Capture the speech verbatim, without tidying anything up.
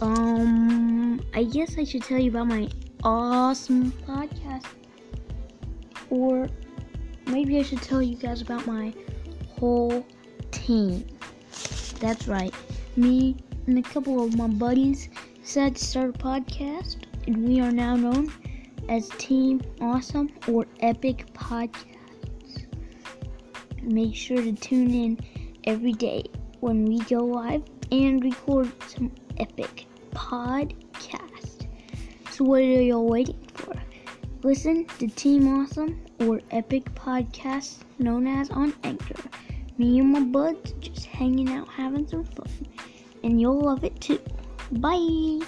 Um, I guess I should tell you about my awesome podcast, or maybe I should tell you guys about my whole team. That's right, me and a couple of my buddies decided to start a podcast, and we are now known as Team Awesome or EPIC Podcasts. Make sure to tune in every day when we go live and record some epic podcast. So what are y'all waiting for? Listen to Team Awesome or EPIC Podcasts, known as on Anchor. Me and my buds just hanging out having some fun, and you'll love it too. Bye!